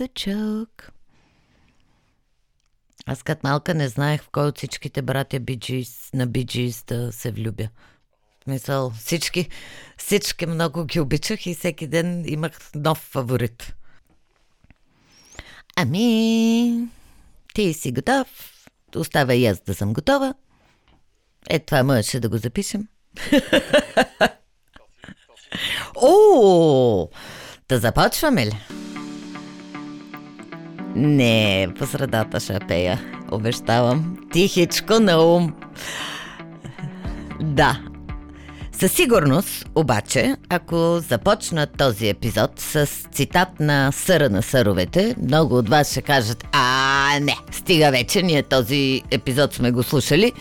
the joke. Аз като малка не знаех в кой от всичките братя на Bee Gees да се влюбя. Мисъл, всички много ги обичах и всеки ден имах нов фаворит. Ами, ти си готов. Остава и аз да съм готова. Е, това можеше да го запишем. О, да започваме ли? Не, по средата ще пея. Обещавам. Тихичко на ум. Да. Със сигурност, обаче, ако започна този епизод с цитат на Съра на съровете, много от вас ще кажат: а, не, стига вече, ние този епизод сме го слушали.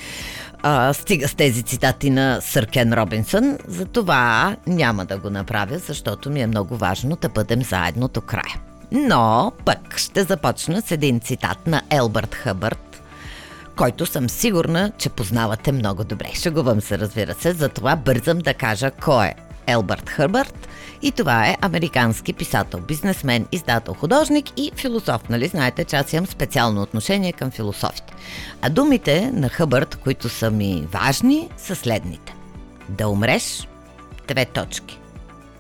Стига с тези цитати на Сър Кен Робинсън. Затова няма да го направя, защото ми е много важно да бъдем заедно до края. Но пък ще започна с един цитат на Елберт Хъбард, който съм сигурна, че познавате много добре. Шегувам се, разбира се, затова бързам да кажа кой е Елберт Хъбард. И това е американски писател, бизнесмен, издател, художник и философ. Нали знаете, че аз имам специално отношение към философите. А думите на Хъбард, които са ми важни, са следните. Да умреш, две точки.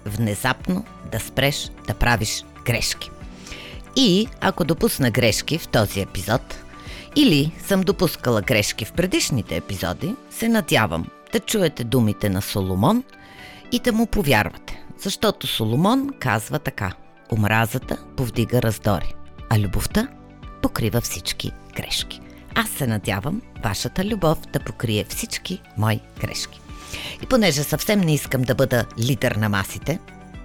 Внезапно да спреш да правиш грешки. И ако допусна грешки в този епизод, или съм допускала грешки в предишните епизоди, се надявам да чуете думите на Соломон и да му повярвате. Защото Соломон казва така: омразата повдига раздори, а любовта покрива всички грешки. Аз се надявам вашата любов да покрие всички мои грешки. И понеже съвсем не искам да бъда лидер на масите,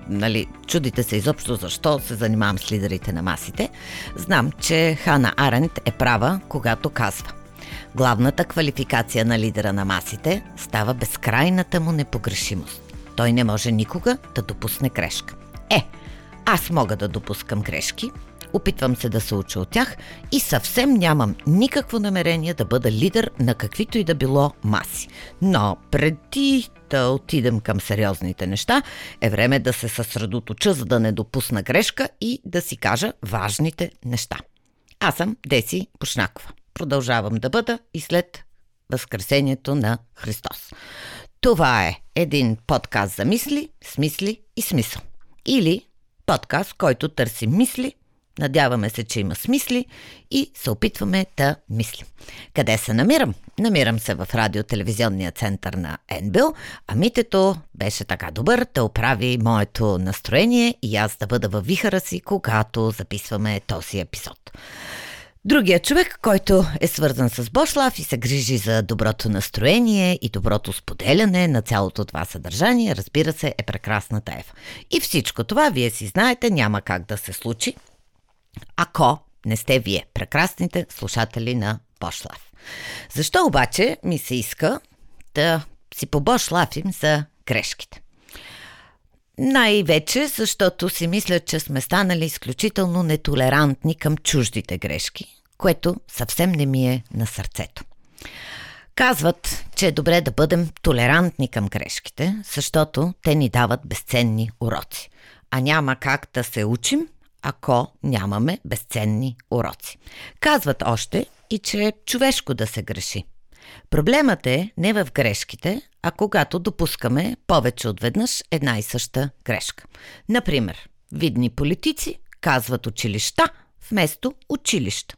нали, чудите се изобщо защо се занимавам с лидерите на масите, знам, че Хана Арент е права, когато казва: главната квалификация на лидера на масите става безкрайната му непогрешимост. Той не може никога да допусне грешка. Е, аз мога да допускам грешки, опитвам се да се уча от тях и съвсем нямам никакво намерение да бъда лидер на каквито и да било маси. Но преди да отидем към сериозните неща, е време да се съсредоточа, за да не допусна грешка и да си кажа важните неща. Аз съм Деси Пошнакова. Продължавам да бъда и след възкресението на Христос. Това е един подкаст за мисли, смисли и смисъл. Или подкаст, който търси мисли, надяваме се, че има смисли и се опитваме да мислим. Къде се намирам? Намирам се в радиотелевизионния център на НБИЛ, а Митето беше така добър да оправи моето настроение и аз да бъда във вихара си, когато записваме този епизод. Другия човек, който е свързан с Бошлаф и се грижи за доброто настроение и доброто споделяне на цялото това съдържание, разбира се, е прекрасната Ефа. И всичко това, вие си знаете, няма как да се случи, ако не сте вие прекрасните слушатели на Бошлаф. Защо обаче ми се иска да си побошлафим за грешките? Най-вече, защото си мисля, че сме станали изключително нетолерантни към чуждите грешки, което съвсем не ми е на сърцето. Казват, че е добре да бъдем толерантни към грешките, защото те ни дават безценни уроци. А няма как да се учим, ако нямаме безценни уроци. Казват още и, че е човешко да се греши. Проблемът е не в грешките, а когато допускаме повече от веднъж една и съща грешка. Например, видни политици казват училища вместо училища.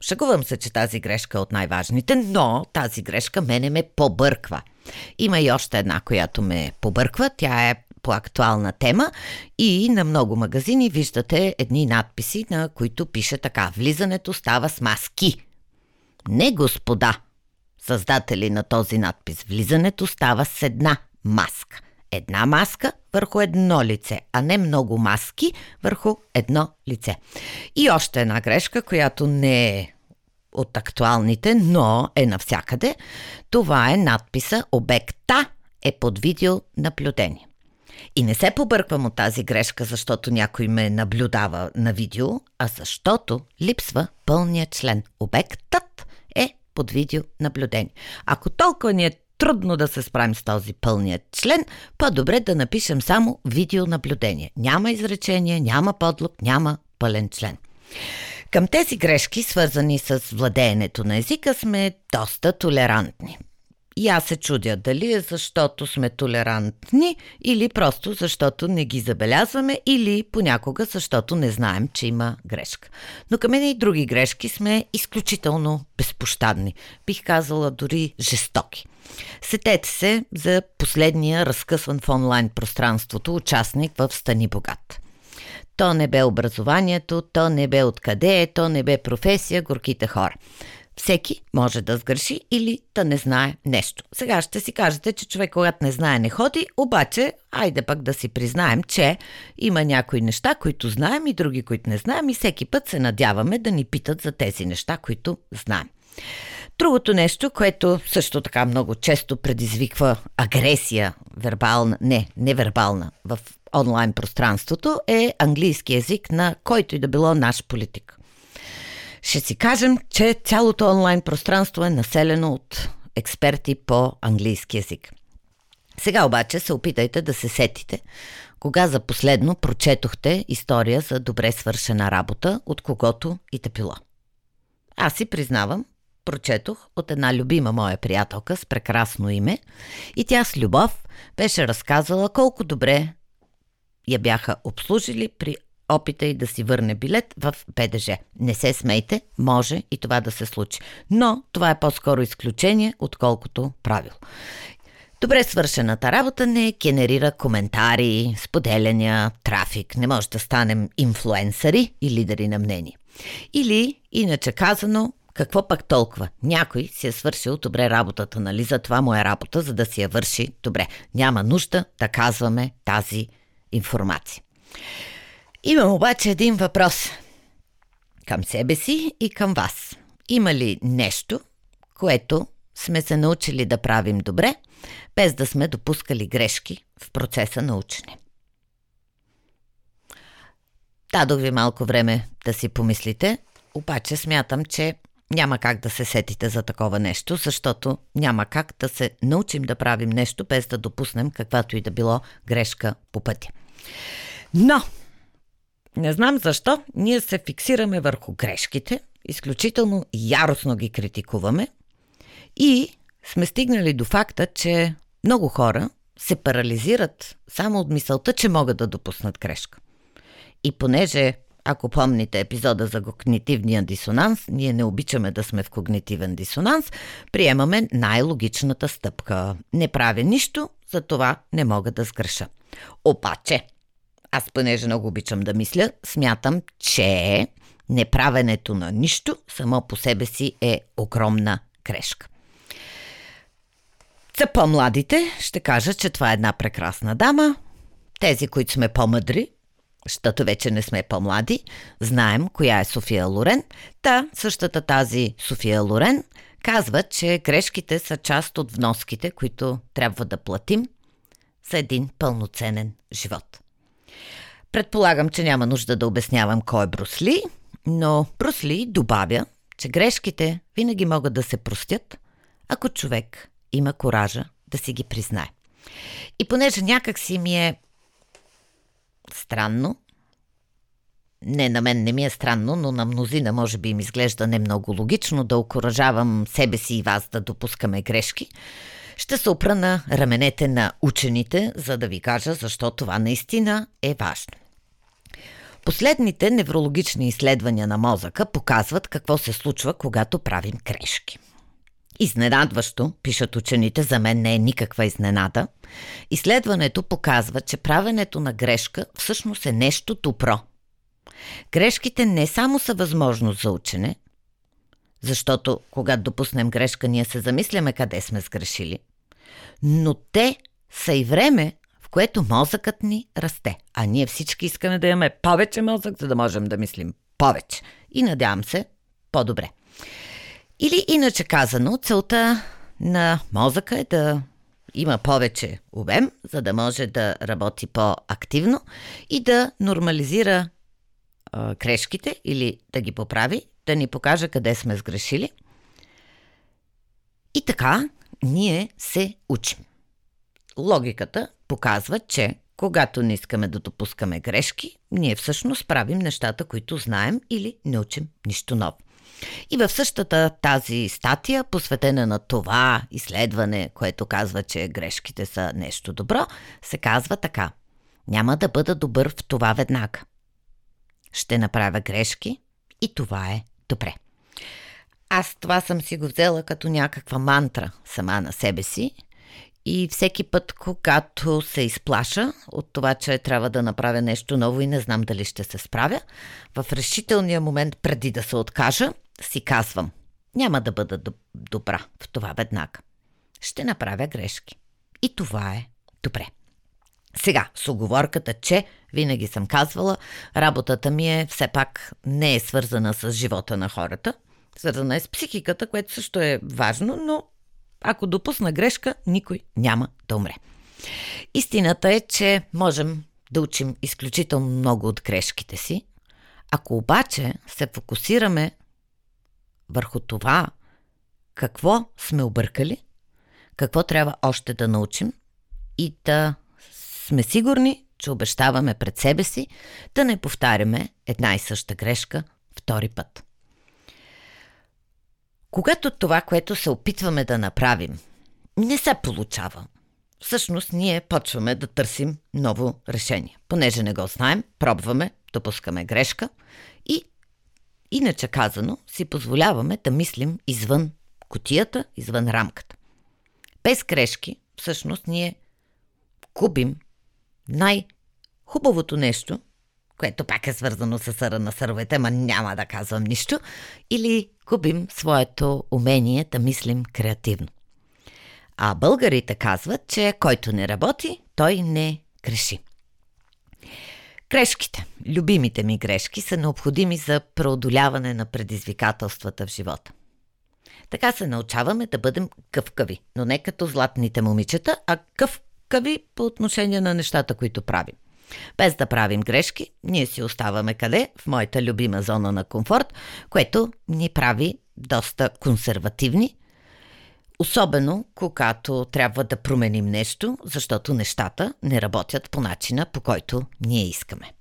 Шегувам се, че тази грешка е от най-важните, но тази грешка мене ме побърква. Има и още една, която ме побърква. Тя е по актуална тема и на много магазини виждате едни надписи, на които пише така: влизането става с маски. Не, господа, създатели на този надпис, влизането става с една маска. Една маска върху едно лице, а не много маски върху едно лице. И още една грешка, която не е от актуалните, но е навсякъде. Това е надписа «Обекта е под видеонаблюдение». И не се побърквам от тази грешка, защото някой ме наблюдава на видео, а защото липсва пълният член. Обектът е под видеонаблюдение. Ако толкова ни е трудно да се справим с този пълният член, по-добре да напишем само видеонаблюдение. Няма изречение, няма подлог, няма пълен член. Към тези грешки, свързани с владеенето на езика, сме доста толерантни. И аз се чудя дали е защото сме толерантни или просто защото не ги забелязваме или понякога защото не знаем, че има грешка. Но към мен и други грешки сме изключително безпощадни. Бих казала дори жестоки. Сетете се за последния разкъсван в онлайн пространството участник в Стани Богат. То не бе образованието, то не бе откъде е, то не бе професия, горките хора. Всеки може да сгреши или да не знае нещо. Сега ще си кажете, че човек, когато не знае, не ходи, обаче айде пък да си признаем, че има някои неща, които знаем и други, които не знаем и всеки път се надяваме да ни питат за тези неща, които знаем. Другото нещо, което също така много често предизвиква агресия, вербална, невербална в онлайн пространството, е английски език на който и да било наш политик. Ще си кажем, че цялото онлайн пространство е населено от експерти по английски език. Сега обаче се опитайте да се сетите кога за последно прочетохте история за добре свършена работа от когото и да било. Аз си признавам, прочетох от една любима моя приятелка с прекрасно име и тя с любов беше разказала колко добре я бяха обслужили при опита и да си върне билет в ПДЖ. Не се смейте, може и това да се случи. Но това е по-скоро изключение, отколкото правило. Добре свършената работа не генерира коментари, споделяния, трафик. Не може да станем инфлуенсъри и лидери на мнение. Или, иначе казано, какво пък толкова? Някой си е свършил добре работата, нали? За това му е работа, за да си я върши добре. Няма нужда да казваме тази информация. Имам обаче един въпрос към себе си и към вас. Има ли нещо, което сме се научили да правим добре, без да сме допускали грешки в процеса на учене? Дадох ви малко време да си помислите, обаче смятам, че няма как да се сетите за такова нещо, защото няма как да се научим да правим нещо, без да допуснем каквато и да било грешка по пътя. Но не знам защо, ние се фиксираме върху грешките, изключително яростно ги критикуваме и сме стигнали до факта, че много хора се парализират само от мисълта, че могат да допуснат грешка. И понеже, ако помните епизода за когнитивния дисонанс, ние не обичаме да сме в когнитивен дисонанс, приемаме най-логичната стъпка. Не правя нищо, затова не мога да сгреша. Обаче, аз, понеже много обичам да мисля, смятам, че неправенето на нищо само по себе си е огромна грешка. За по-младите ще кажа, че това е една прекрасна дама. Тези, които сме по-мъдри, защото вече не сме по-млади, знаем коя е София Лорен. Та същата тази София Лорен казва, че грешките са част от вноските, които трябва да платим за един пълноценен живот. Предполагам, че няма нужда да обяснявам кой е Брус Ли, но Брус Ли добавя, че грешките винаги могат да се простят, ако човек има коража да си ги признае. И понеже някак си ми е странно, на мен не ми е странно, но на мнозина може би им изглежда не много логично да окуражавам себе си и вас да допускаме грешки, ще се опра на раменете на учените, за да ви кажа защо това наистина е важно. Последните неврологични изследвания на мозъка показват какво се случва, когато правим грешки. Изненадващо, пишат учените, за мен не е никаква изненада, изследването показва, че правенето на грешка всъщност е нещо добро. Грешките не само са възможност за учене, защото когато допуснем грешка, ние се замисляме къде сме сгрешили. Но те са и време, в което мозъкът ни расте. А ние всички искаме да имаме повече мозък, за да можем да мислим повече. И надявам се, по-добре. Или иначе казано, целта на мозъка е да има повече обем, за да може да работи по-активно и да нормализира грешките или да ги поправи, да ни покаже къде сме сгрешили. И така, ние се учим. Логиката показва, че Когато не искаме да допускаме грешки, ние всъщност правим нещата, които знаем или не учим нищо ново. И в същата тази статия, посветена на това изследване, което казва, че грешките са нещо добро, се казва така. Няма да бъда добър в това веднага. Ще направя грешки и това е добре. Аз това съм си го взела като някаква мантра сама на себе си и всеки път, когато се изплаша от това, че трябва да направя нещо ново и не знам дали ще се справя, в решителния момент преди да се откажа, си казвам, няма да бъда добра в това веднага. Ще направя грешки. И това е добре. Сега, с уговорката, че винаги съм казвала, работата ми е все пак не е свързана с живота на хората, свързана е с психиката, което също е важно, но ако допусна грешка, никой няма да умре. Истината е, че можем да учим изключително много от грешките си, ако обаче се фокусираме върху това, какво сме объркали, какво трябва още да научим и да сме сигурни, че обещаваме пред себе си да не повтаряме една и съща грешка втори път. Когато това, което се опитваме да направим, не се получава, всъщност ние почваме да търсим ново решение. Понеже не го знаем, пробваме, допускаме грешка и, иначе казано, си позволяваме да мислим извън кутията, извън рамката. Без грешки, всъщност ние губим най-хубавото нещо, което пак е свързано с съра на сървете, ма няма да казвам нищо, или губим своето умение да мислим креативно. А българите казват, че който не работи, той не греши. Грешките, любимите ми грешки, са необходими за преодоляване на предизвикателствата в живота. Така се научаваме да бъдем гъвкави, но не като златните момичета, а гъвкави по отношение на нещата, които правим. Без да правим грешки, ние си оставаме къде? В моята любима зона на комфорт, което ни прави доста консервативни, особено когато трябва да променим нещо, защото нещата не работят по начина, по който ние искаме.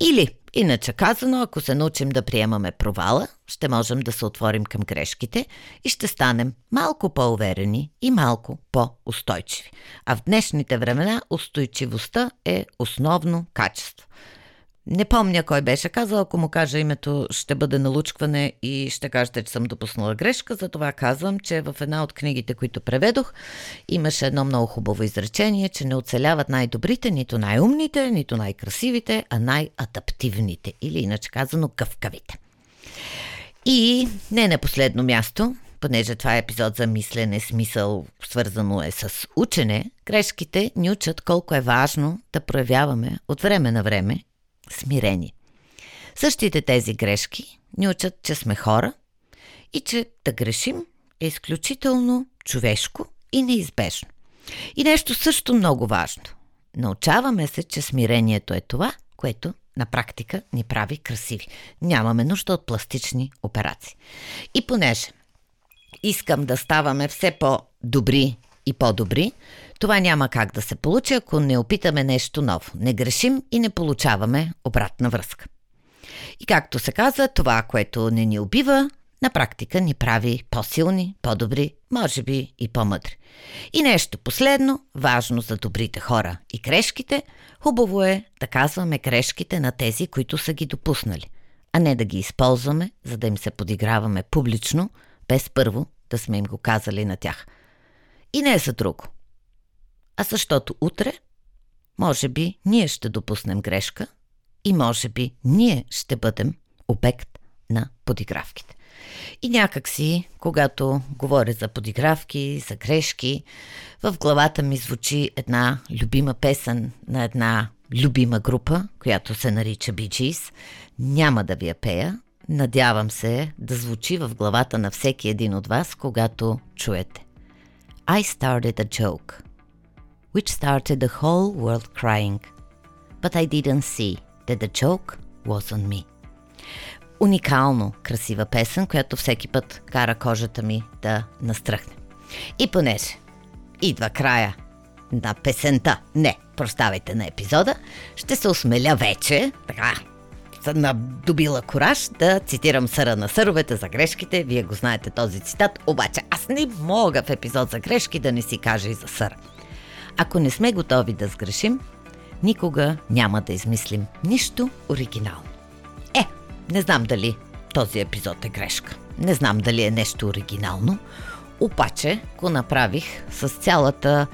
Или, иначе казано, ако се научим да приемаме провала, ще можем да се отворим към грешките и ще станем малко по-уверени и малко по-устойчиви. А в днешните времена устойчивостта е основно качество. Не помня кой беше казал, ако му кажа името, ще бъде налучкване и ще кажете, че съм допуснала грешка, затова казвам, че в една от книгите, които преведох, имаше едно много хубаво изречение, че не оцеляват най-добрите, нито най-умните, нито най-красивите, а най-адаптивните, или иначе казано гъвкавите. И не на последно място, понеже това е епизод за мислене, смисъл, свързано е с учене, грешките ни учат колко е важно да проявяваме от време на време смирени. Същите тези грешки ни учат, че сме хора и че да грешим е изключително човешко и неизбежно. И нещо също много важно. Научаваме се, че смирението е това, което на практика ни прави красиви. Нямаме нужда от пластични операции. И понеже искам да ставаме все по-добри и по-добри, това няма как да се получи, ако не опитаме нещо ново. Не грешим и не получаваме обратна връзка. И както се казва, това, което не ни убива, на практика ни прави по-силни, по-добри, може би и по-мъдри. И нещо последно, важно за добрите хора и грешките, хубаво е да казваме грешките на тези, които са ги допуснали, а не да ги използваме, за да им се подиграваме публично, без първо да сме им го казали на тях. И не за друго, а защото утре, може би, ние ще допуснем грешка и може би ние ще бъдем обект на подигравките. И някак си, когато говоря за подигравки, за грешки, в главата ми звучи една любима песен на една любима група, която се нарича Bee Gees. Няма да ви я пея. Надявам се да звучи в главата на всеки един от вас, когато чуете. I started a joke, which started the whole world crying, but I didn't see that the joke was on me. Уникално красива песен, която всеки път кара кожата ми да настръхне. И понеже идва края на песента, не, прощавайте, на епизода, ще се осмеля вече, така, добила кураж да цитирам съра на съровете за грешките. Вие го знаете този цитат, обаче аз не мога в епизод за грешки да не си кажа и за сър. Ако не сме готови да сгрешим, никога няма да измислим нищо оригинално. Е, не знам дали този епизод е грешка. Не знам дали е нещо оригинално, обаче го направих с цялата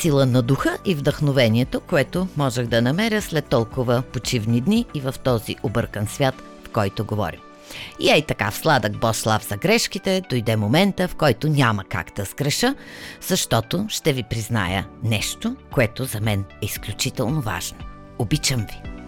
сила на духа и вдъхновението, което можех да намеря след толкова почивни дни и в този объркан свят, в който говорим. И ей така, в сладък Бошлаф за грешките, дойде момента, в който няма как да сгреша, защото ще ви призная нещо, което за мен е изключително важно. Обичам ви!